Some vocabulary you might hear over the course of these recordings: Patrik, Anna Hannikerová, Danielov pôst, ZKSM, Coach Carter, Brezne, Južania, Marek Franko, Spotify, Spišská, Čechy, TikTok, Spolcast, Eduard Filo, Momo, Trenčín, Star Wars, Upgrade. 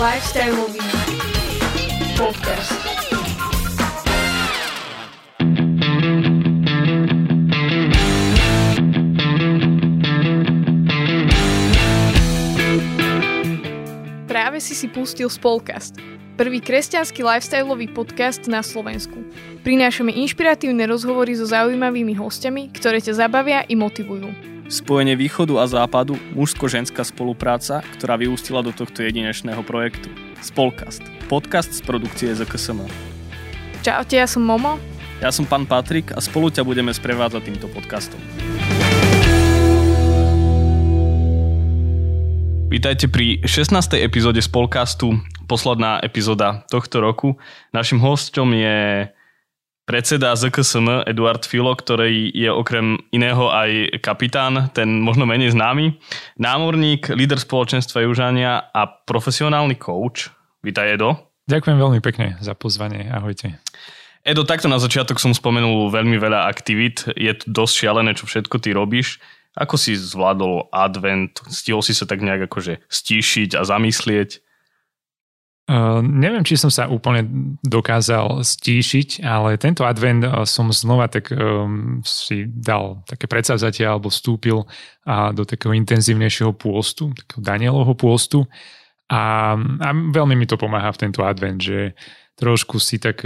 Lifestyleový podcast. Práve si pustil Spolcast, prvý kresťanský lifestyleový podcast na Slovensku. Prinášame inšpiratívne rozhovory so zaujímavými hostiami, ktoré ťa zabavia i motivujú. Spojenie východu a západu, mužsko-ženská spolupráca, ktorá vyústila do tohto jedinečného projektu. Spolcast. Podcast z produkcie ZKSM. Čaute, ja som Momo. Ja som pán Patrik a spolu ťa budeme sprevádzať týmto podcastom. Vítajte pri 16. epizóde Spolcastu, posledná epizóda tohto roku. Našim hosťom je predseda ZKSM Eduard Filo, ktorý je okrem iného aj kapitán, ten možno menej známy, námorník, líder spoločenstva Južania a profesionálny coach. Vítaj, Edo. Ďakujem veľmi pekne za pozvanie. Ahojte. Edo, takto na začiatok som spomenul veľmi veľa aktivít. Je to dosť šialené, čo všetko ty robíš. Ako si zvládol advent? Stihol si sa tak nejak akože stíšiť a zamyslieť? Neviem, či som sa úplne dokázal stíšiť, ale tento advent som znova tak si dal také predsavzatie alebo vstúpil do takého intenzívnejšieho pôstu, takého Danielovho pôstu a veľmi mi to pomáha v tento advent, že trošku si tak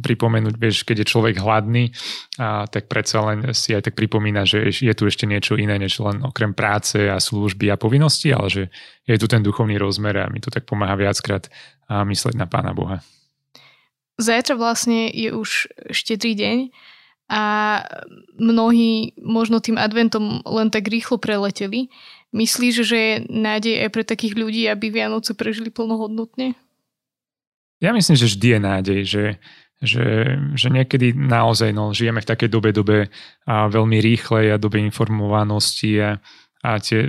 pripomenúť, vieš, keď je človek hladný, tak predsa len si aj tak pripomína, že je tu ešte niečo iné, než len okrem práce a služby a povinnosti, ale že je tu ten duchovný rozmer a mi to tak pomáha viackrát mysleť na Pána Boha. Zajtra vlastne je už štedrý deň a mnohí možno tým adventom len tak rýchlo preleteli. Myslíš, že je nádej aj pre takých ľudí, aby Vianoce prežili plnohodnotne? Ja myslím, že vždy je nádej, že niekedy naozaj žijeme v takej dobe a veľmi rýchlej a dobe informovanosti a tie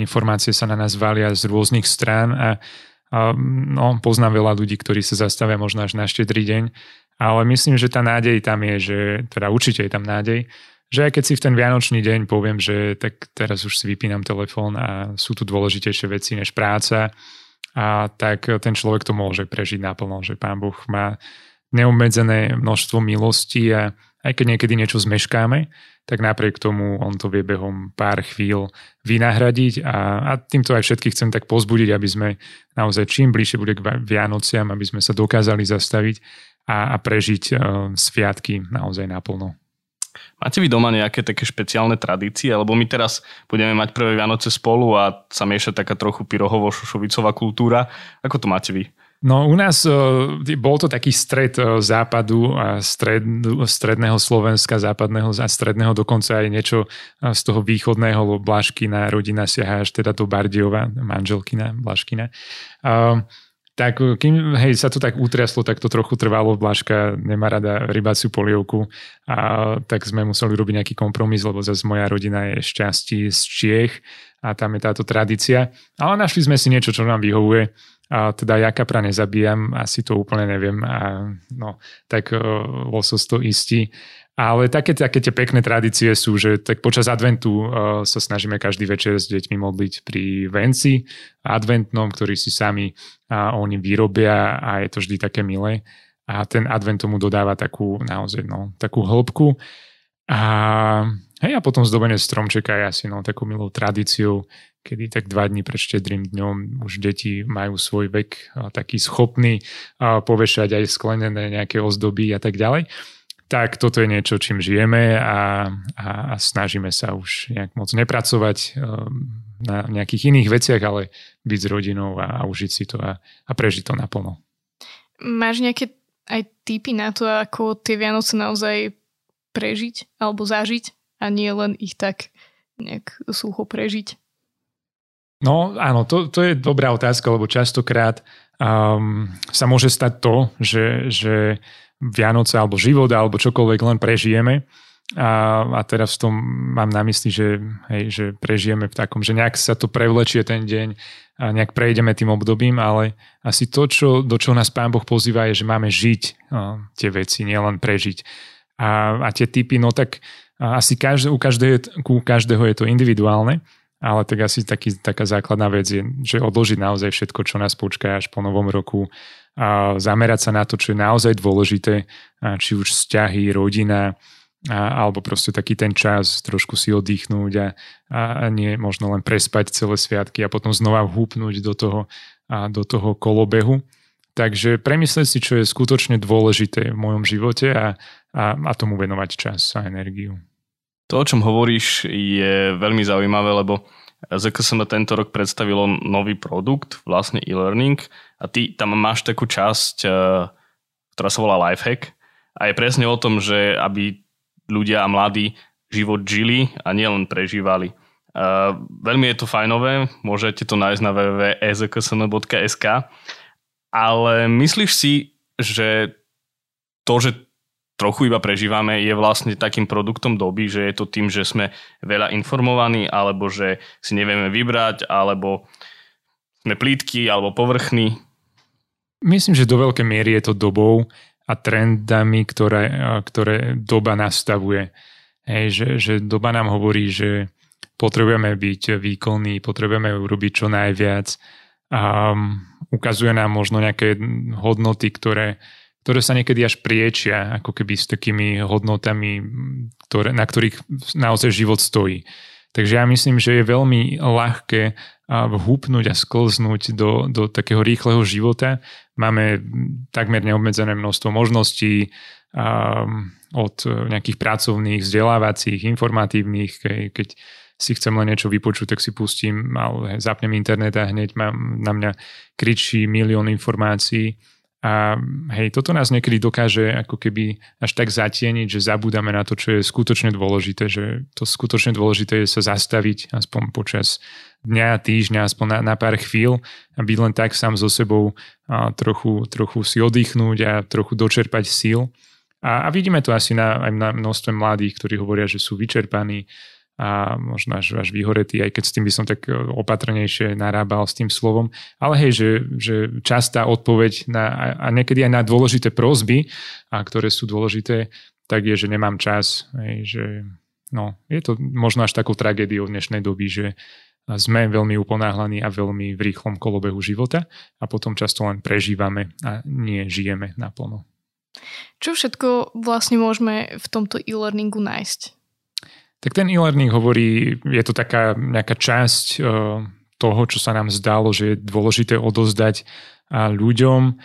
informácie sa na nás valia z rôznych strán a poznám veľa ľudí, ktorí sa zastavia možno až na štedrý deň, ale myslím, že tá nádej tam je, že teda určite je tam nádej, že aj keď si v ten vianočný deň poviem, že tak teraz už si vypínam telefón a sú tu dôležitejšie veci než práca, a tak ten človek to môže prežiť naplno, že Pán Boh má neobmedzené množstvo milosti a aj keď niekedy niečo zmeškáme, tak napriek tomu on to vie behom pár chvíľ vynahradiť a týmto aj všetkých chcem tak pozbudiť, aby sme naozaj čím bližšie bude k Vianociam, aby sme sa dokázali zastaviť a prežiť sviatky naozaj naplno. Máte vy doma nejaké také špeciálne tradície? Lebo my teraz budeme mať prvé Vianoce spolu a sa mieša taká trochu pyrohovo-šošovicová kultúra. Ako to máte vy? No u nás bol to taký stred západu a stredného Slovenska, západného a stredného, dokonca aj niečo z toho východného, lebo Blaškina rodina siaha až teda do Bardiova, manželkina Blaškina. Tak kým sa to tak utriaslo, tak to trochu trvalo. Blažka nemá rada rybáciu polievku a tak sme museli robiť nejaký kompromis, lebo zase moja rodina je šťastí z Čiech a tam je táto tradícia. Ale našli sme si niečo, čo nám vyhovuje. A teda ja kapra nezabíjam, asi to úplne neviem. Tak losos to istí. Ale také tie pekné tradície sú, že tak počas adventu sa snažíme každý večer s deťmi modliť pri venci adventnom, ktorý si sami oni vyrobia a je to vždy také milé. A ten advent tomu dodáva takú naozaj takú hĺbku. A potom zdobenie stromčeka je asi takou milou tradíciou, kedy tak 2 dni pred štedrým dňom už deti majú svoj vek taký schopný povešať aj sklenené nejaké ozdoby a tak ďalej. Tak toto je niečo, čím žijeme a snažíme sa už nejak moc nepracovať na nejakých iných veciach, ale byť s rodinou a užiť si to a prežiť to naplno. Máš nejaké aj tipy na to, ako tie Vianoce naozaj prežiť alebo zažiť a nie len ich tak nejak sucho prežiť? No áno, to je dobrá otázka, lebo častokrát sa môže stať to, že Vianoce alebo život alebo čokoľvek len prežijeme a teraz v tom mám na mysli, že prežijeme v takom, že nejak sa to prevlečie ten deň a nejak prejdeme tým obdobím, ale asi to, do čoho nás Pán Boh pozýva, je, že máme žiť tie veci, nielen prežiť a tie typy, no tak asi u každého je to individuálne Ale tak asi taká základná vec je, že odložiť naozaj všetko, čo nás počká až po novom roku a zamerať sa na to, čo je naozaj dôležité, či už vzťahy, rodina, alebo proste taký ten čas trošku si oddychnúť a nie možno len prespať celé sviatky a potom znova húpnúť do toho kolobehu. Takže premyslieť si, čo je skutočne dôležité v mojom živote a tomu venovať čas a energiu. To, o čom hovoríš, je veľmi zaujímavé, lebo ZKSM tento rok predstavilo nový produkt, vlastne e-learning, a ty tam máš takú časť, ktorá sa volá Lifehack, a je presne o tom, že aby ľudia a mladí život žili a nielen prežívali. Veľmi je to fajnové, môžete to nájsť na www.ezksn.sk, ale myslíš si, že to, že trochu iba prežívame, je vlastne takým produktom doby, že je to tým, že sme veľa informovaní, alebo že si nevieme vybrať, alebo sme plítky, alebo povrchní? Myslím, že do veľkej miery je to dobou a trendami, ktoré doba nastavuje. Že doba nám hovorí, že potrebujeme byť výkonní, potrebujeme urobiť čo najviac. Ukazuje nám možno nejaké hodnoty, ktoré sa niekedy až priečia, ako keby s takými hodnotami, na ktorých naozaj život stojí. Takže ja myslím, že je veľmi ľahké vhúpnúť a sklznúť do takého rýchleho života. Máme takmer neobmedzené množstvo možností od nejakých pracovných, vzdelávacích, informatívnych. Keď si chcem len niečo vypočuť, tak si pustím, ale zapnem internet a hneď na mňa kričí milión informácií. A hej, toto nás niekedy dokáže ako keby až tak zatieniť, že zabúdame na to, čo je skutočne dôležité, že to skutočne dôležité je sa zastaviť aspoň počas dňa, týždňa, aspoň na pár chvíľ a byť len tak sám so sebou a trochu si oddychnúť a trochu dočerpať síl. A vidíme to asi aj na množstve mladých, ktorí hovoria, že sú vyčerpaní a možno až vyhoretý, aj keď s tým by som tak opatrnejšie narábal s tým slovom. Ale hej, že častá odpoveď a niekedy aj na dôležité prosby, a ktoré sú dôležité, tak je, že nemám čas. Hej, že, no, je to možno až takou tragédiou dnešnej doby, že sme veľmi uponáhlaní a veľmi v rýchlom kolobehu života a potom často len prežívame a nie žijeme naplno. Čo všetko vlastne môžeme v tomto e-learningu nájsť? Tak ten e-learning hovorí, je to taká nejaká časť toho, čo sa nám zdalo, že je dôležité odozdať ľuďom.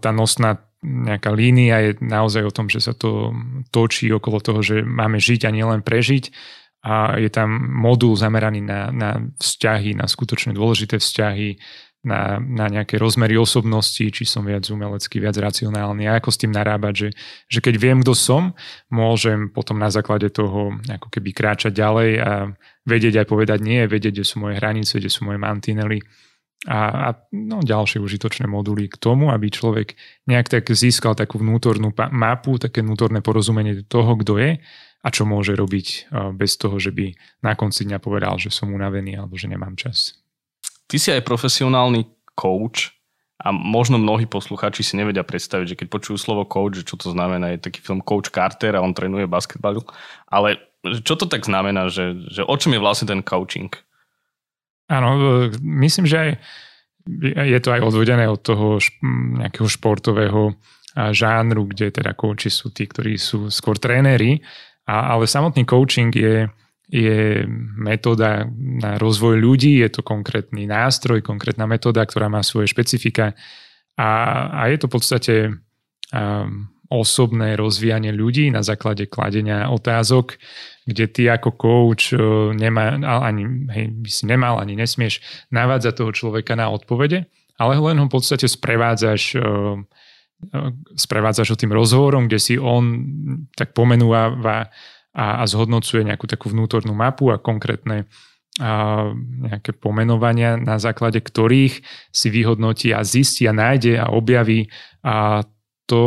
Tá nosná nejaká línia je naozaj o tom, že sa to točí okolo toho, že máme žiť a nielen prežiť. A je tam modul zameraný na vzťahy, na skutočne dôležité vzťahy, na nejaké rozmery osobnosti, či som viac umelecký, viac racionálny a ako s tým narábať, že keď viem, kto som, môžem potom na základe toho ako keby kráčať ďalej a vedieť aj povedať nie, vedieť, kde sú moje hranice, kde sú moje mantinely a no, ďalšie užitočné moduly k tomu, aby človek nejak tak získal takú vnútornú mapu, také vnútorné porozumenie toho, kto je a čo môže robiť bez toho, že by na konci dňa povedal, že som unavený alebo že nemám čas. Ty si aj profesionálny coach a možno mnohí poslucháči si nevedia predstaviť, že keď počujú slovo coach, čo to znamená, je taký film Coach Carter a on trénuje basketbal, ale čo to tak znamená, že o čom je vlastne ten coaching? Áno, myslím, že aj, je to aj odvodené od toho nejakého športového žánru, kde teda coachi sú tí, ktorí sú skôr tréneri, ale samotný coaching je metóda na rozvoj ľudí, je to konkrétny nástroj, konkrétna metóda, ktorá má svoje špecifika a je to v podstate osobné rozvíjanie ľudí na základe kladenia otázok, kde ty ako coach by si nemal ani nesmieš navádzať toho človeka na odpovede, ale len ho v podstate sprevádzaš ho tým rozhovorom, kde si on tak pomenúva a zhodnocuje nejakú takú vnútornú mapu a konkrétne nejaké pomenovania, na základe ktorých si vyhodnotí a zistí a nájde a objaví to,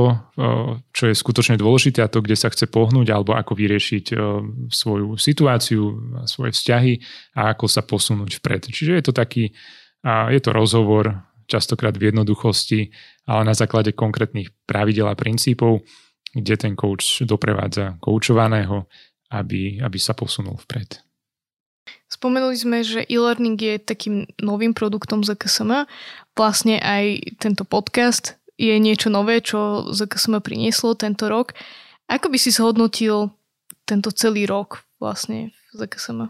čo je skutočne dôležité a to, kde sa chce pohnúť alebo ako vyriešiť svoju situáciu, svoje vzťahy a ako sa posunúť vpred. Čiže je to taký, je to rozhovor častokrát v jednoduchosti, ale na základe konkrétnych pravidel a princípov, kde ten coach doprevádza koučovaného, aby sa posunul vpred. Spomenuli sme, že e-learning je takým novým produktom ZKSM. Vlastne aj tento podcast je niečo nové, čo ZKSM prinieslo tento rok. Ako by si zhodnotil tento celý rok vlastne v ZKSM?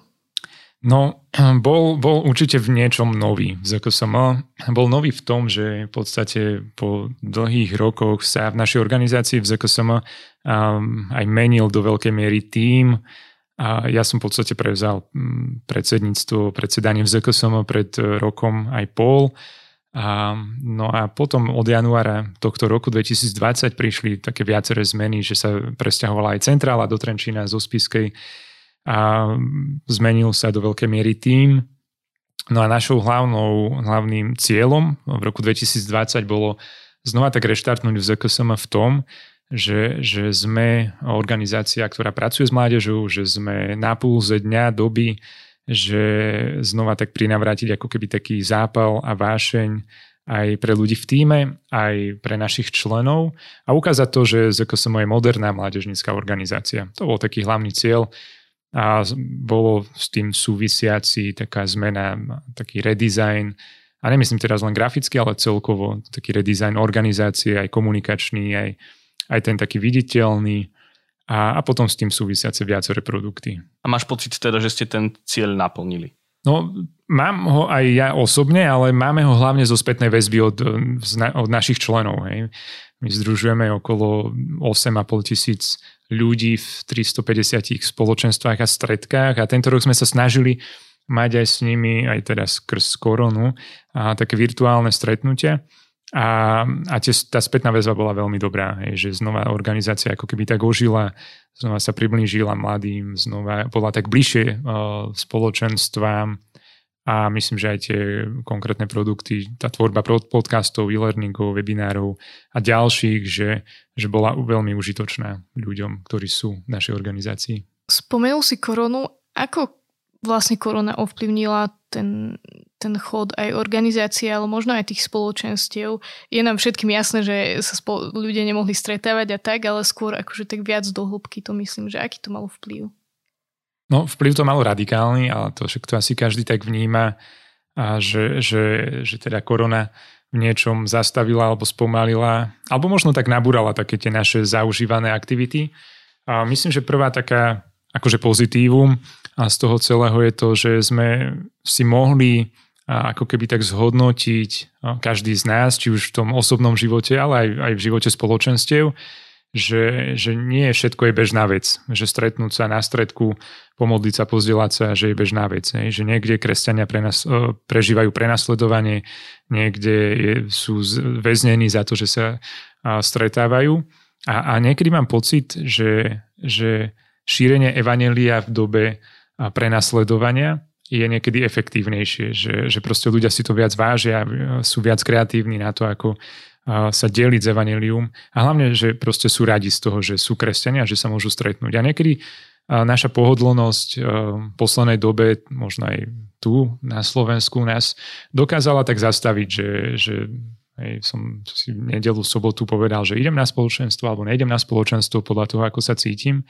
No, bol určite v niečom nový v ZKSM. Bol nový v tom, že v podstate po dlhých rokoch sa v našej organizácii v ZKSM aj menil do veľkej miery tím. A ja som v podstate prevzal predsedanie v ZKSM pred rokom aj pol. No a potom od januára tohto roku 2020 prišli také viaceré zmeny, že sa presťahovala aj centrála do Trenčína zo Spišskej a zmenil sa do veľkej miery tím. No a našou hlavným cieľom v roku 2020 bolo znova tak reštartnúť v ZKSM v tom, že sme organizácia, ktorá pracuje s mládežou, že sme na pulze dňa, doby, že znova tak prinavrátiť ako keby taký zápal a vášeň aj pre ľudí v tíme, aj pre našich členov a ukázať to, že ZKSM je moderná mládežnícka organizácia. To bol taký hlavný cieľ a bolo s tým súvisiaci taká zmena, taký redesign. A nemyslím teraz len graficky, ale celkovo taký redesign organizácie, aj komunikačný, aj ten taký viditeľný a potom s tým súvisiace viaceré produkty. A máš pocit teda, že ste ten cieľ naplnili? No, mám ho aj ja osobne, ale máme ho hlavne zo spätnej väzby od našich členov. Hej. My združujeme okolo 8,5 tisíc ľudí v 350 spoločenstvách a stredkách a tento rok sme sa snažili mať aj s nimi, aj teda skrz koronu, a také virtuálne stretnutia. A tá spätná väzba bola veľmi dobrá, hej, že znova organizácia ako keby tak ožila, znova sa priblížila mladým, znova bola tak bližšie spoločenstvám a myslím, že aj tie konkrétne produkty, tá tvorba podcastov, e-learningov, webinárov a ďalších, že bola veľmi užitočná ľuďom, ktorí sú v našej organizácii. Spomenul si koronu, ako vlastne korona ovplyvnila ten chod aj organizácie, ale možno aj tých spoločenstiev. Je nám všetkým jasné, že sa ľudia nemohli stretávať a tak, ale skôr akože tak viac do hĺbky to myslím, že aký to malo vplyv? No vplyv to malo radikálny, ale to však to asi každý tak vníma, a že teda korona v niečom zastavila alebo spomalila, alebo možno tak nabúrala také tie naše zaužívané aktivity. A myslím, že prvá taká akože pozitívum a z toho celého je to, že sme si mohli ako keby tak zhodnotiť každý z nás, či už v tom osobnom živote, ale aj v živote spoločenstiev, že nie všetko je bežná vec. Že stretnúť sa na stredku, pomodliť sa, pozdieľať sa, že je bežná vec. Že niekde kresťania prežívajú prenasledovanie, niekde sú väznení za to, že sa stretávajú. A niekedy mám pocit, že šírenie evanjelia v dobe prenasledovania je niekedy efektívnejšie, že proste ľudia si to viac vážia, sú viac kreatívni na to, ako sa deliť z evanjelium a hlavne, že proste sú radi z toho, že sú kresťania, že sa môžu stretnúť. A niekedy naša pohodlnosť v poslednej dobe, možno aj tu na Slovensku, nás dokázala tak zastaviť, že som si v nedeľu, sobotu povedal, že idem na spoločenstvo alebo nejdem na spoločenstvo podľa toho, ako sa cítim.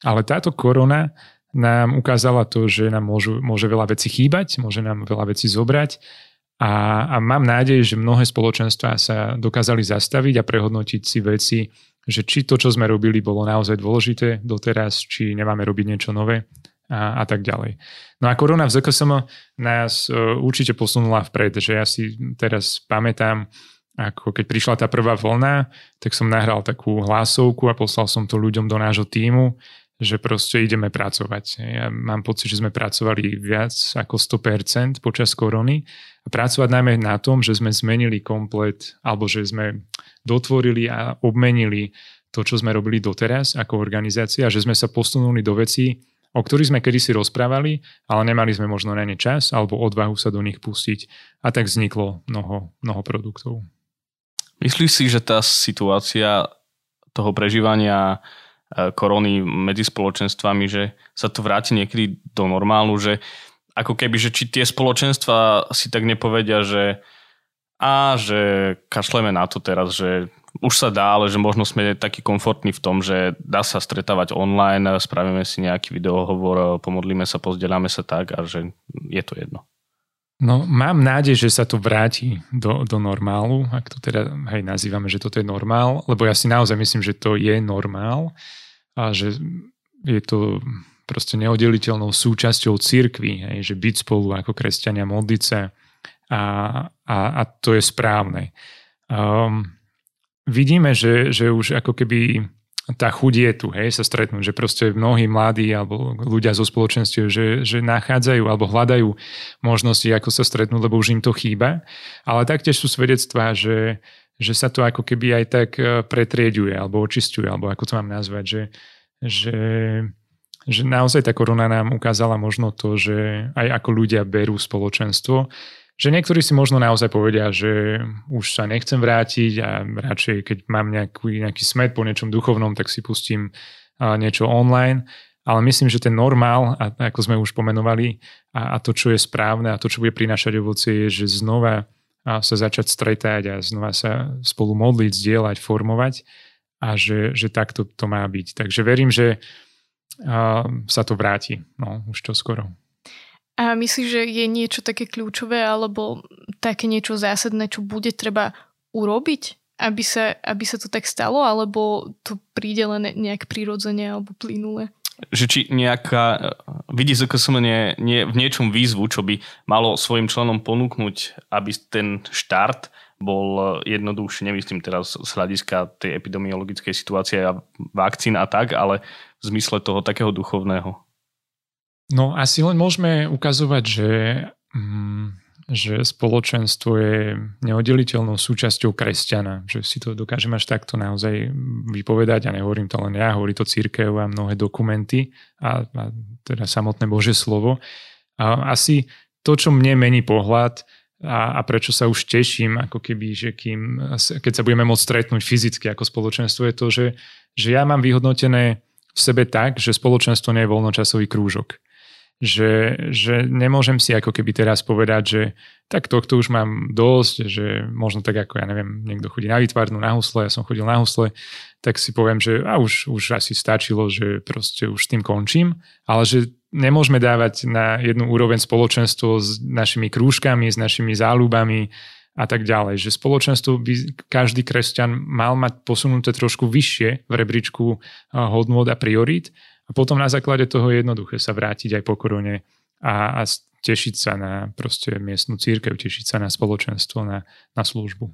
Ale táto korona nám ukázala to, že nám môže veľa vecí chýbať, môže nám veľa vecí zobrať a mám nádej, že mnohé spoločenstvá sa dokázali zastaviť a prehodnotiť si veci, že či to, čo sme robili, bolo naozaj dôležité doteraz, či nemáme robiť niečo nové a tak ďalej. No a korona v ZKSM nás určite posunula vpred, že ja si teraz pamätám, ako keď prišla tá prvá vlna, tak som nahral takú hlásovku a poslal som to ľuďom do nášho tímu, že proste ideme pracovať. Ja mám pocit, že sme pracovali viac ako 100% počas korony a pracovať najmä na tom, že sme zmenili komplet, alebo že sme dotvorili a obmenili to, čo sme robili doteraz ako organizácia, že sme sa posunuli do vecí, o ktorých sme kedysi rozprávali, ale nemali sme možno na ne čas alebo odvahu sa do nich pustiť a tak vzniklo mnoho produktov. Myslíš si, že tá situácia toho prežívania korony medzi spoločenstvami, že sa to vráti niekedy do normálu, že ako keby, že či tie spoločenstva si tak nepovedia, že kašleme na to teraz, že už sa dá, ale že možno sme takí komfortní v tom, že dá sa stretávať online, spravíme si nejaký videohovor, pomodlíme sa, pozdeláme sa tak a že je to jedno. No, mám nádej, že sa to vráti do normálu, ak to teda hej, nazývame, že toto je normál, lebo ja si naozaj myslím, že to je normál a že je to proste neoddeliteľnou súčasťou cirkvi, hej, že byť spolu ako kresťania, modliť sa a to je správne. Vidíme, že už ako keby tá chuť je tu, hej, sa stretnú, že proste mnohí mladí alebo ľudia zo spoločenstiev, že nachádzajú alebo hľadajú možnosti, ako sa stretnú, lebo už im to chýba. Ale taktiež sú svedectvá, že sa to ako keby aj tak pretrieďuje alebo očisťuje, alebo ako to mám nazvať, že naozaj tá korona nám ukázala možno to, že aj ako ľudia berú spoločenstvo, že niektorí si možno naozaj povedia, že už sa nechcem vrátiť a radšej, keď mám nejaký smet po niečom duchovnom, tak si pustím niečo online. Ale myslím, že ten normál, ako sme už pomenovali, a to, čo je správne a to, čo bude prinášať ovocie, je, že znova sa začať stretať a znova sa spolu modliť, zdieľať, formovať a že takto to má byť. Takže verím, že sa to vráti. No, už čoskoro. A myslíš, že je niečo také kľúčové alebo také niečo zásadné, čo bude treba urobiť, aby sa to tak stalo, alebo to príde len nejak prirodzene alebo plynule? Že či nejaká, vidí ZKSM v niečom výzvu, čo by malo svojim členom ponúknuť, aby ten štart bol jednoduchší, nemyslím teraz z hľadiska tej epidemiologickej situácie a vakcín a tak, ale v zmysle toho takého duchovného. No asi len môžeme ukazovať, že spoločenstvo je neoddeliteľnou súčasťou kresťana. Že si to dokážem až takto naozaj vypovedať. A nehovorím to len ja, hovorí to cirkev a mnohé dokumenty a teda samotné Božie slovo. A asi to, čo mne mení pohľad a prečo sa už teším, ako keby, že keď sa budeme môcť stretnúť fyzicky ako spoločenstvo, je to, že ja mám vyhodnotené v sebe tak, že spoločenstvo nie je voľnočasový krúžok. Že nemôžem si ako keby teraz povedať, že tak tohto už mám dosť, že možno tak ako, ja neviem, niekto chodí na výtvarnú, na husle, ja som chodil na husle, tak si poviem, že už asi stačilo, že proste už s tým končím, ale že nemôžeme dávať na jednu úroveň spoločenstvo s našimi krúžkami, s našimi záľubami a tak ďalej. Že spoločenstvo by každý kresťan mal mať posunuté trošku vyššie v rebríčku hodnôt a priorít. A potom na základe toho je jednoduché sa vrátiť aj po korone a tešiť sa na proste miestnu cirkev, tešiť sa na spoločenstvo, na službu.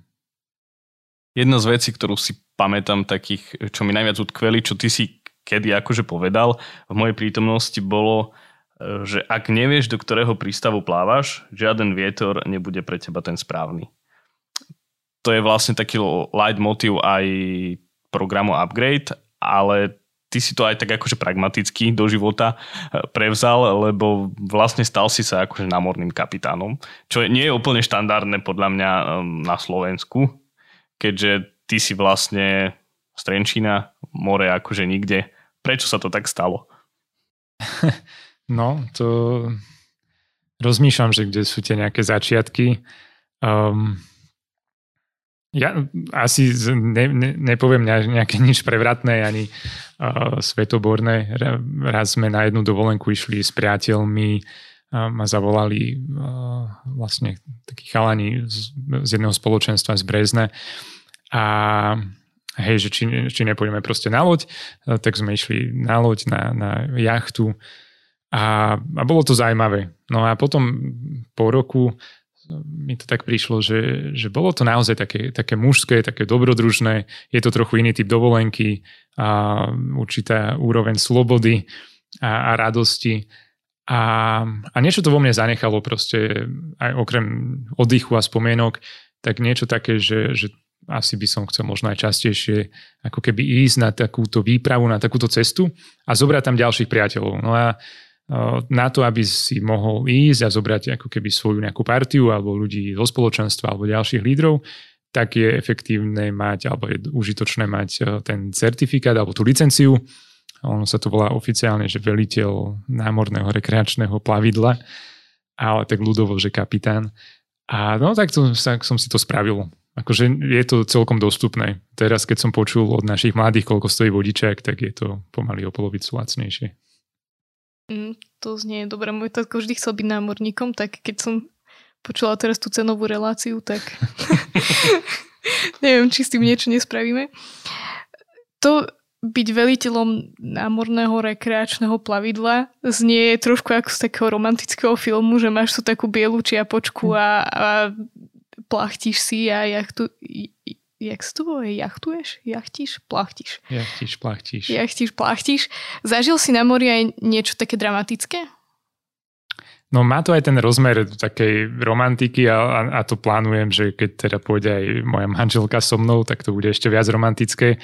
Jedna z vecí, ktorú si pamätám takých, čo mi najviac utkveli, čo ty si kedy akože povedal v mojej prítomnosti, bolo, že ak nevieš, do ktorého prístavu plávaš, žiaden vietor nebude pre teba ten správny. To je vlastne taký leitmotív aj programu Upgrade, ale ty si to aj tak akože pragmaticky do života prevzal, lebo vlastne stal si sa akože námorným kapitánom, čo nie je úplne štandardné podľa mňa na Slovensku, keďže ty si vlastne z Trenčína, more akože nikde. Prečo sa to tak stalo? No, to rozmýšľam, že kde sú tie nejaké začiatky. Ja asi nepoviem nejaké nič prevratné ani svetoborné. Raz sme na jednu dovolenku išli s priateľmi a ma zavolali vlastne takí chalani z jedného spoločenstva z Brezne a hej, že či nepôjdeme proste na loď, tak sme išli na loď, na jachtu a bolo to zaujímavé. No a potom po roku mi to tak prišlo, že bolo to naozaj také mužské, také dobrodružné, je to trochu iný typ dovolenky a určitá úroveň slobody a radosti a niečo to vo mne zanechalo proste aj okrem oddychu a spomienok, tak niečo také, že asi by som chcel možno aj častejšie ako keby ísť na takúto výpravu, na takúto cestu a zobrať tam ďalších priateľov. No a na to, aby si mohol ísť a zobrať ako keby svoju nejakú partiu alebo ľudí zo spoločenstva alebo ďalších lídrov, tak je efektívne mať alebo je užitočné mať ten certifikát alebo tú licenciu. Ono sa to volá oficiálne, že veliteľ námorného rekreačného plavidla, ale tak ľudovo, že kapitán. A no tak som si to spravil. akože je to celkom dostupné. Teraz, keď som počul od našich mladých, koľko stojí vodičák, tak je to pomaly o polovicu lacnejšie. To znie dobre. Môj tatko vždy chcel byť námorníkom, tak keď som počula teraz tú cenovú reláciu, tak neviem, či s tým niečo nespravíme. To byť veliteľom námorného rekreačného plavidla znie trošku ako z takého romantického filmu, že máš tu takú bielú čiapočku a plachtíš si a plachtíš. Zažil si na mori aj niečo také dramatické? No má to aj ten rozmer takej romantiky a to plánujem, že keď teda pôjde aj moja manželka so mnou, tak to bude ešte viac romantické.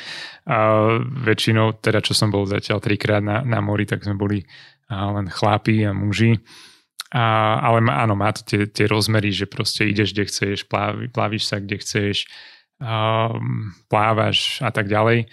A väčšinou, teda čo som bol zatiaľ 3-krát na mori, tak sme boli len chlapi a muži. Ale áno, má to tie rozmery, že proste ideš, kde chceš, plavíš sa, kde chceš, plávaš a tak ďalej.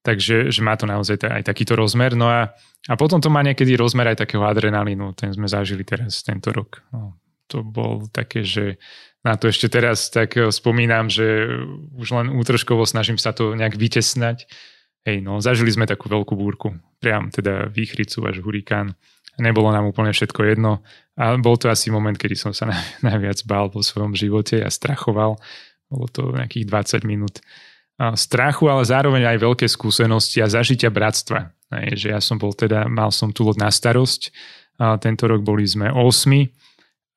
Takže že má to naozaj aj takýto rozmer. No a potom to má niekedy rozmer aj takého adrenalínu. Ten sme zažili teraz tento rok. No, to bol také, že na to ešte teraz tak spomínam, že už len útržkovo snažím sa to nejak vytesnať. Hej, no zažili sme takú veľkú búrku. Priam teda výchricu až hurikán. Nebolo nám úplne všetko jedno. A bol to asi moment, kedy som sa najviac bál vo svojom živote a strachoval. Bolo to nejakých 20 minút strachu, ale zároveň aj veľké skúsenosti a zažitia bratstva. Že ja som bol teda, mal som tú loď na starosť. Tento rok boli sme 8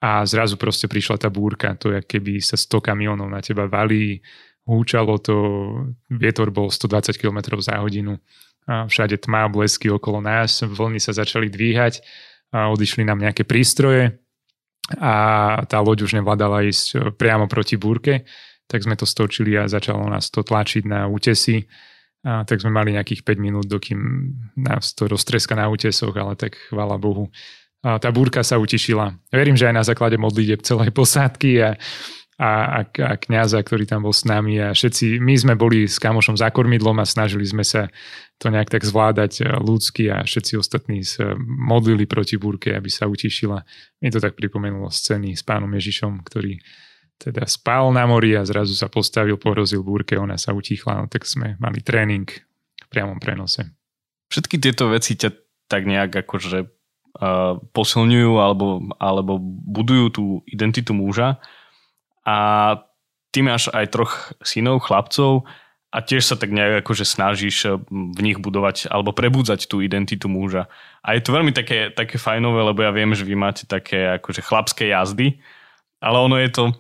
a zrazu proste prišla tá búrka. To je, keby sa 100 kamionov na teba valí, húčalo to, vietor bol 120 km za hodinu. Všade tma, blesky okolo nás, vlny sa začali dvíhať, odišli nám nejaké prístroje a tá loď už nevládala ísť priamo proti búrke, tak sme to stočili a začalo nás to tlačiť na útesy, tak sme mali nejakých 5 minút, dokým nás to roztreska na útesoch, ale tak chvála Bohu. Tá búrka sa utišila. Verím, že aj na základe modlitieb celej posádky a kňaza, ktorý tam bol s nami a všetci, my sme boli s kamošom za kormidlom a snažili sme sa to nejak tak zvládať ľudsky a všetci ostatní sa modlili proti búrke, aby sa utišila. Mi to tak pripomenulo scény s pánom Ježišom, ktorý teda spal na mori a zrazu sa postavil, pohrozil búrke, ona sa utichla, no tak sme mali tréning v priamom prenose. Všetky tieto veci ťa tak nejak akože posilňujú alebo budujú tú identitu muža. A ty máš aj troch synov, chlapcov a tiež sa tak nejak akože snažíš v nich budovať alebo prebudzať tú identitu muža. A je to veľmi také fajnové, lebo ja viem, že vy máte také akože chlapské jazdy, ale ono je to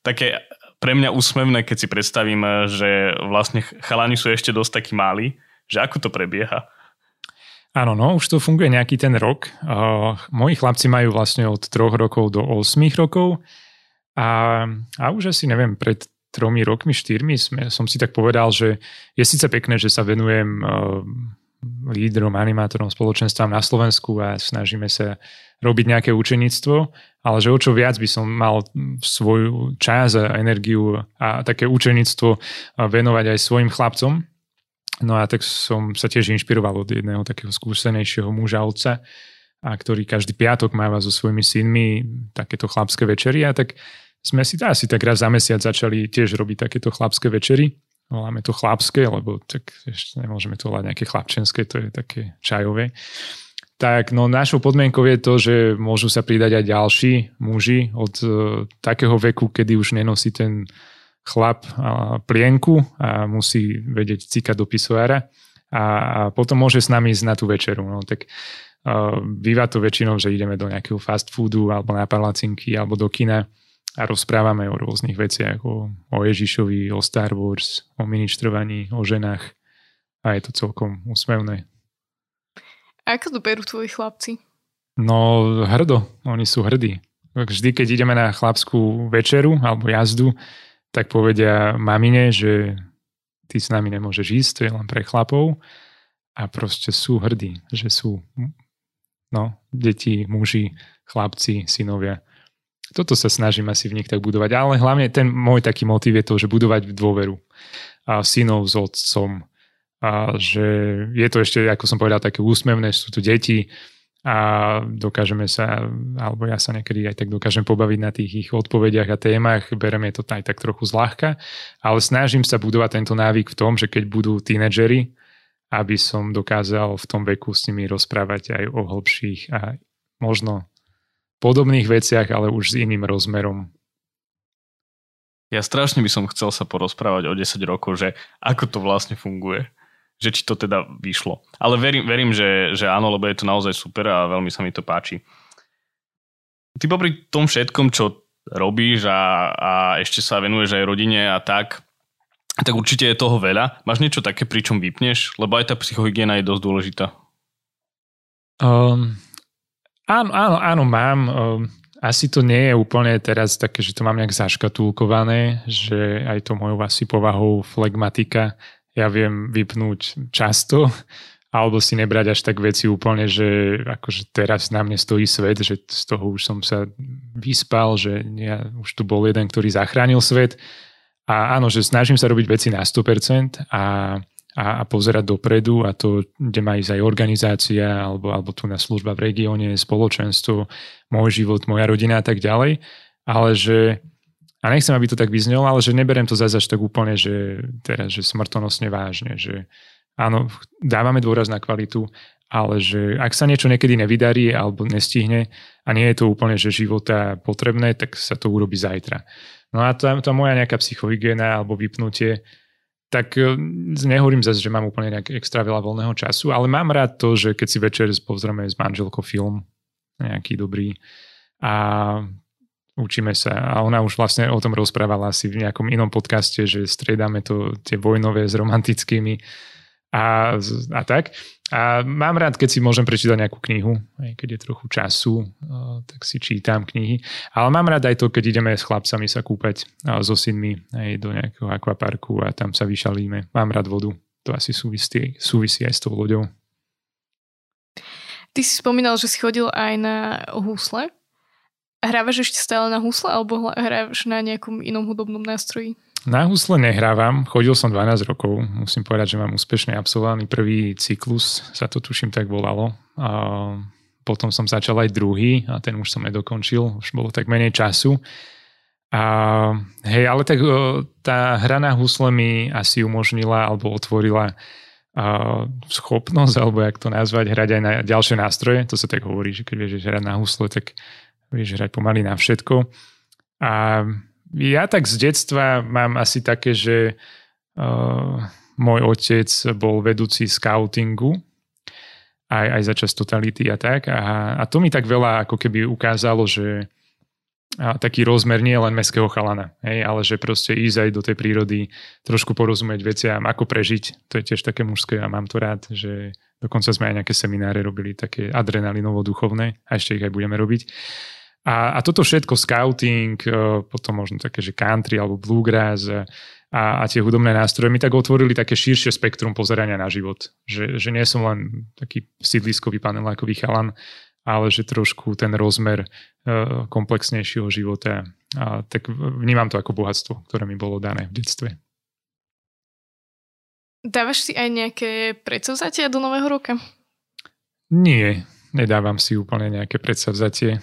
také pre mňa úsmevné, keď si predstavím, že vlastne chalani sú ešte dosť takí malí, že ako to prebieha. Áno, no, už to funguje nejaký ten rok. Moji chlapci majú vlastne od 3 rokov do 8 rokov. A už asi neviem, pred 3 rokmi, 4 som si tak povedal, že je síce pekné, že sa venujem lídrom, animátorom, spoločenstvám na Slovensku a snažíme sa robiť nejaké učeníctvo, ale že o čo viac by som mal svoju čas a energiu a také učeníctvo venovať aj svojim chlapcom. No a tak som sa tiež inšpiroval od jedného takého skúsenejšieho muža, otca, a ktorý každý piatok máva so svojimi synmi takéto chlapské večery a tak sme si asi tak raz za mesiac začali tiež robiť takéto chlapské večery. Voláme to chlapské, lebo tak ešte nemôžeme to volať nejaké chlapčenské, to je také čajové. Tak no našou podmienkou je to, že môžu sa pridať aj ďalší muži od takého veku, kedy už nenosí ten chlap plienku a musí vedieť cikať do pisoára a potom môže s nami ísť na tú večeru. No tak býva to väčšinou, že ideme do nejakého fast foodu alebo na palacinky alebo do kina a rozprávame o rôznych veciach, o Ježišovi, o Star Wars, o ministrovaní, o ženách a je to celkom úsmevné. A ako to berú tvoji chlapci? No hrdo, oni sú hrdí. Vždy, keď ideme na chlapskú večeru alebo jazdu, tak povedia mamine, že ty s nami nemôžeš ísť, to je len pre chlapov a proste sú hrdí, že sú deti, muži, chlapci, synovia. Toto sa snažím asi v nich tak budovať, ale hlavne ten môj taký motiv je to, že budovať dôveru a synov s otcom a že je to ešte, ako som povedal, také úsmevné, sú tu deti a dokážeme sa, alebo ja sa niekedy aj tak dokážem pobaviť na tých ich odpovediach a témach, bereme to aj tak trochu zľahka, ale snažím sa budovať tento návyk v tom, že keď budú tínedžeri, aby som dokázal v tom veku s nimi rozprávať aj o hlbších a možno podobných veciach, ale už s iným rozmerom. Ja strašne by som chcel sa porozprávať o 10 rokov, že ako to vlastne funguje. Že či to teda vyšlo. Ale verím že áno, lebo je to naozaj super a veľmi sa mi to páči. Ty popri tom všetkom, čo robíš a ešte sa venuješ aj rodine a tak určite je toho veľa. Máš niečo také, pričom vypneš? Lebo aj tá psychohygiena je dosť dôležitá. Áno, mám. Asi to nie je úplne teraz také, že to mám nejak zaškatulkované, že aj to mojou asi povahou flegmatika ja viem vypnúť často, alebo si nebrať až tak veci úplne, že akože teraz na mne stojí svet, že z toho už som sa vyspal, že ja, už tu bol jeden, ktorý zachránil svet. A áno, že snažím sa robiť veci na 100% a pozerať dopredu a to, kde má ísť aj organizácia, alebo tu na služba v regióne, spoločenstvo, môj život, moja rodina a tak ďalej. Ale že a nechcem, aby to tak vyznelo, ale že neberiem to zase až tak úplne, že teraz, že smrtonosne vážne, že áno, dávame dôraz na kvalitu, ale že ak sa niečo niekedy nevydarí alebo nestihne a nie je to úplne, že života potrebné, tak sa to urobí zajtra. No a tá moja nejaká psychohygiena alebo vypnutie, tak nehovorím zase, že mám úplne nejak extra veľa voľného času, ale mám rád to, že keď si večer pozrieme s manželkou film, nejaký dobrý a učíme sa. A ona už vlastne o tom rozprávala asi v nejakom inom podcaste, že striedame to tie vojnové s romantickými a tak. A mám rád, keď si môžem prečítať nejakú knihu, aj keď je trochu času, tak si čítam knihy. Ale mám rád aj to, keď ideme s chlapcami sa kúpať so synmi aj do nejakého akvaparku a tam sa vyšalíme. Mám rád vodu. To asi súvisí aj s tou loďou. Ty si spomínal, že si chodil aj na husle. Hrávaš ešte stále na husle alebo hrávaš na nejakom inom hudobnom nástroji? Na husle nehrávam. Chodil som 12 rokov. Musím povedať, že mám úspešne absolvovaný prvý cyklus. Sa to tuším tak volalo. A potom som začal aj druhý a ten už som nedokončil. Už bolo tak menej času. A hej, ale tak tá hra na husle mi asi umožnila alebo otvorila schopnosť, alebo jak to nazvať, hrať aj na ďalšie nástroje. To sa tak hovorí, že keď vieš hrať na husle, tak vieš hrať pomaly na všetko. A ja tak z detstva mám asi také, že môj otec bol vedúci skautingu aj za čas totality a tak. A to mi tak veľa ako keby ukázalo, že taký rozmer nie len mestského chalana, hej, ale že proste ísť aj do tej prírody, trošku porozumieť veciam, ako prežiť. To je tiež také mužské a mám to rád, že dokonca sme aj nejaké semináre robili, také adrenalinovo-duchovné a ešte ich aj budeme robiť. A toto všetko, scouting, potom možno také, že country alebo bluegrass a tie hudobné nástroje mi tak otvorili také širšie spektrum pozerania na život. Že nie som len taký sídliskový panelákový chalan, ale že trošku ten rozmer komplexnejšieho života. A tak vnímam to ako bohatstvo, ktoré mi bolo dané v detstve. Dávaš si aj nejaké predsavzatia do nového roka? Nie, nedávam si úplne nejaké predsavzatie.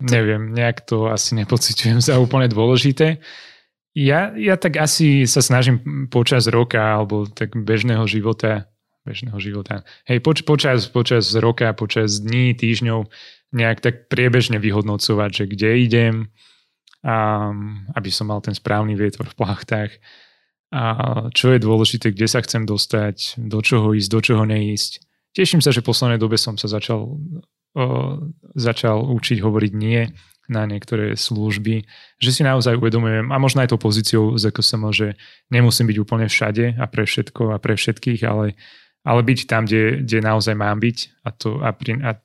Neviem, nejak to asi nepociťujem za úplne dôležité. Ja tak asi sa snažím počas roka alebo tak bežného života. Hej, počas roka, počas dní, týždňov nejak tak priebežne vyhodnocovať, že kde idem, aby som mal ten správny vietor v plachtách. A čo je dôležité, kde sa chcem dostať, do čoho ísť, do čoho neísť. Teším sa, že v poslednej dobe som sa začal učiť hovoriť nie na niektoré služby, že si naozaj uvedomujem a možno aj tou pozíciou ZKSM, že nemusím byť úplne všade a pre všetko a pre všetkých, ale byť tam, kde naozaj mám byť a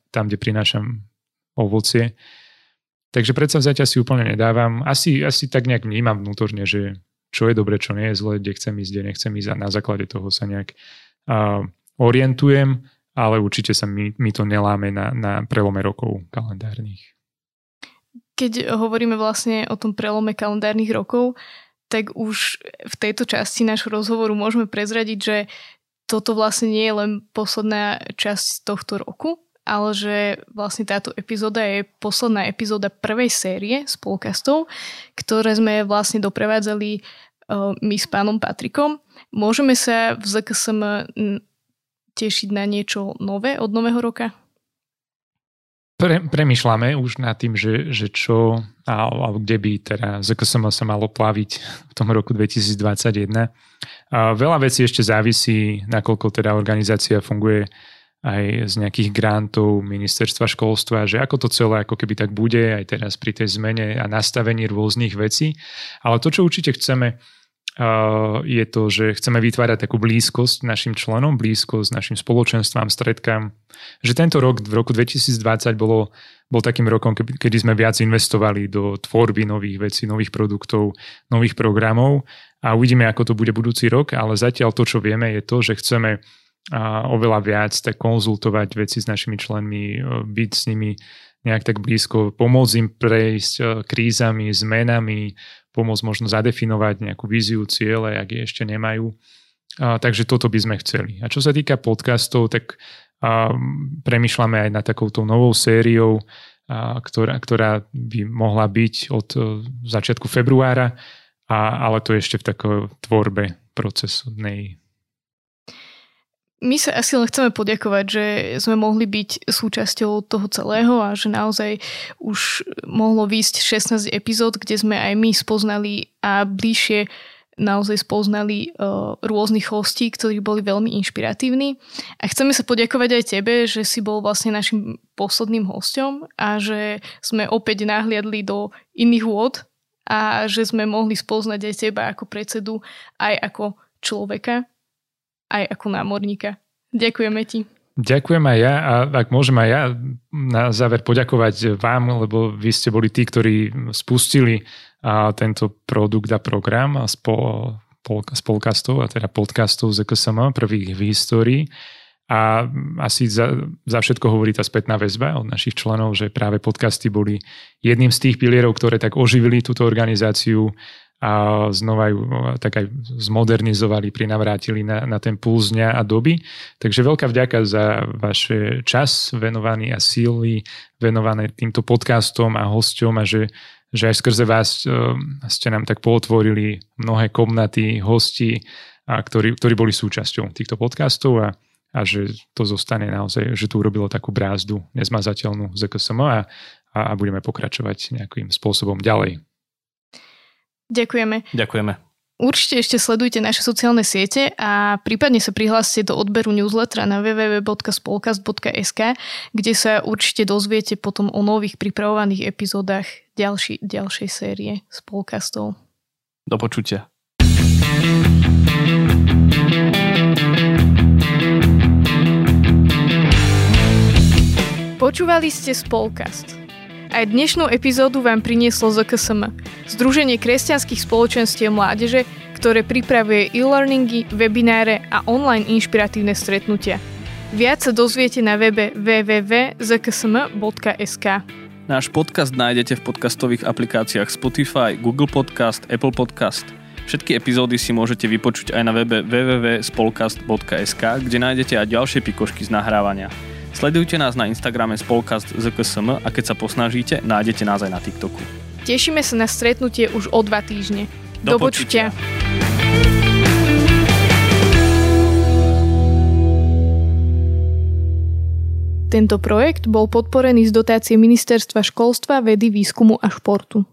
tam, kde prinášam ovocie. Takže predsavzatia si úplne nedávam. Asi tak nejak vnímam vnútorne, že čo je dobre, čo nie je zle, kde chcem ísť, kde nechcem ísť a na základe toho sa nejak orientujem. Ale určite sa mi to neláme na prelome rokov kalendárnych. Keď hovoríme vlastne o tom prelome kalendárnych rokov, tak už v tejto časti nášho rozhovoru môžeme prezradiť, že toto vlastne nie je len posledná časť tohto roku, ale že vlastne táto epizóda je posledná epizóda prvej série Spolcastov, ktoré sme vlastne doprevádzali my s pánom Patrikom. Môžeme sa v ZKSM tešiť na niečo nové od nového roka? Premýšľame už nad tým, že čo a kde by teda ZKSM sa malo plaviť v tom roku 2021. Veľa vecí ešte závisí, nakoľko teda organizácia funguje aj z nejakých grantov ministerstva školstva, že ako to celé ako keby tak bude aj teraz pri tej zmene a nastavení rôznych vecí. Ale to, čo určite chceme, je to, že chceme vytvárať takú blízkosť našim členom, blízkosť našim spoločenstvám, stredkám. Že tento rok, v roku 2020 bol takým rokom, kedy sme viac investovali do tvorby nových vecí, nových produktov, nových programov a uvidíme, ako to bude budúci rok, ale zatiaľ to, čo vieme, je to, že chceme oveľa viac tak konzultovať veci s našimi členmi, byť s nimi nejak tak blízko, pomôcť im prejsť krízami, zmenami, pomôcť možno zadefinovať nejakú víziu, ciele, ak je ešte nemajú. Takže toto by sme chceli. A čo sa týka podcastov, tak premýšľame aj nad takouto novou sériou, ktorá by mohla byť od začiatku februára, ale to je ešte v takej tvorbe procesnej. My sa asi len chceme poďakovať, že sme mohli byť súčasťou toho celého a že naozaj už mohlo výjsť 16 epizód, kde sme aj my spoznali a bližšie naozaj spoznali rôznych hostí, ktorí boli veľmi inšpiratívni. A chceme sa poďakovať aj tebe, že si bol vlastne našim posledným hostom a že sme opäť nahliadli do iných vôd a že sme mohli spoznať aj teba ako predsedu, aj ako človeka, aj ako námorníka. Ďakujeme ti. Ďakujem aj ja a ak môžem aj ja na záver poďakovať vám, lebo vy ste boli tí, ktorí spustili tento produkt a program Spolcastov a teda podcastov ZKSM, prvých v histórii. A asi za všetko hovorí tá spätná väzba od našich členov, že práve podcasty boli jedným z tých pilierov, ktoré tak oživili túto organizáciu a znova ju tak aj zmodernizovali, prinavrátili na ten puls dňa a doby. Takže veľká vďaka za váš čas venovaný a síly venované týmto podcastom a hosťom a že aj skrze vás ste nám tak pootvorili mnohé komnaty, hosti, ktorí boli súčasťou týchto podcastov a že to zostane naozaj, že to urobilo takú brázdu nezmazateľnú ZKSM a budeme pokračovať nejakým spôsobom ďalej. Ďakujeme. Ďakujeme. Určite ešte sledujte naše sociálne siete a prípadne sa prihláste do odberu newslettera na www.spolcast.sk, kde sa určite dozviete potom o nových pripravovaných epizódach ďalšej série Spolcastov. Do počutia. Počúvali ste Spolcast. Aj dnešnú epizódu vám prinieslo ZKSM, Združenie kresťanských spoločenstiev mládeže, ktoré pripravuje e-learningy, webináre a online inšpiratívne stretnutia. Viac sa dozviete na webe www.zksm.sk. Náš podcast nájdete v podcastových aplikáciách Spotify, Google Podcast, Apple Podcast. Všetky epizódy si môžete vypočuť aj na webe www.spolcast.sk, kde nájdete aj ďalšie pikošky z nahrávania. Sledujte nás na Instagrame Spolcast ZKSM a keď sa posnažíte, nájdete nás aj na TikToku. Tešíme sa na stretnutie už o 2 týždne. Do počutia. Tento projekt bol podporený z dotácie Ministerstva školstva, vedy, výskumu a športu.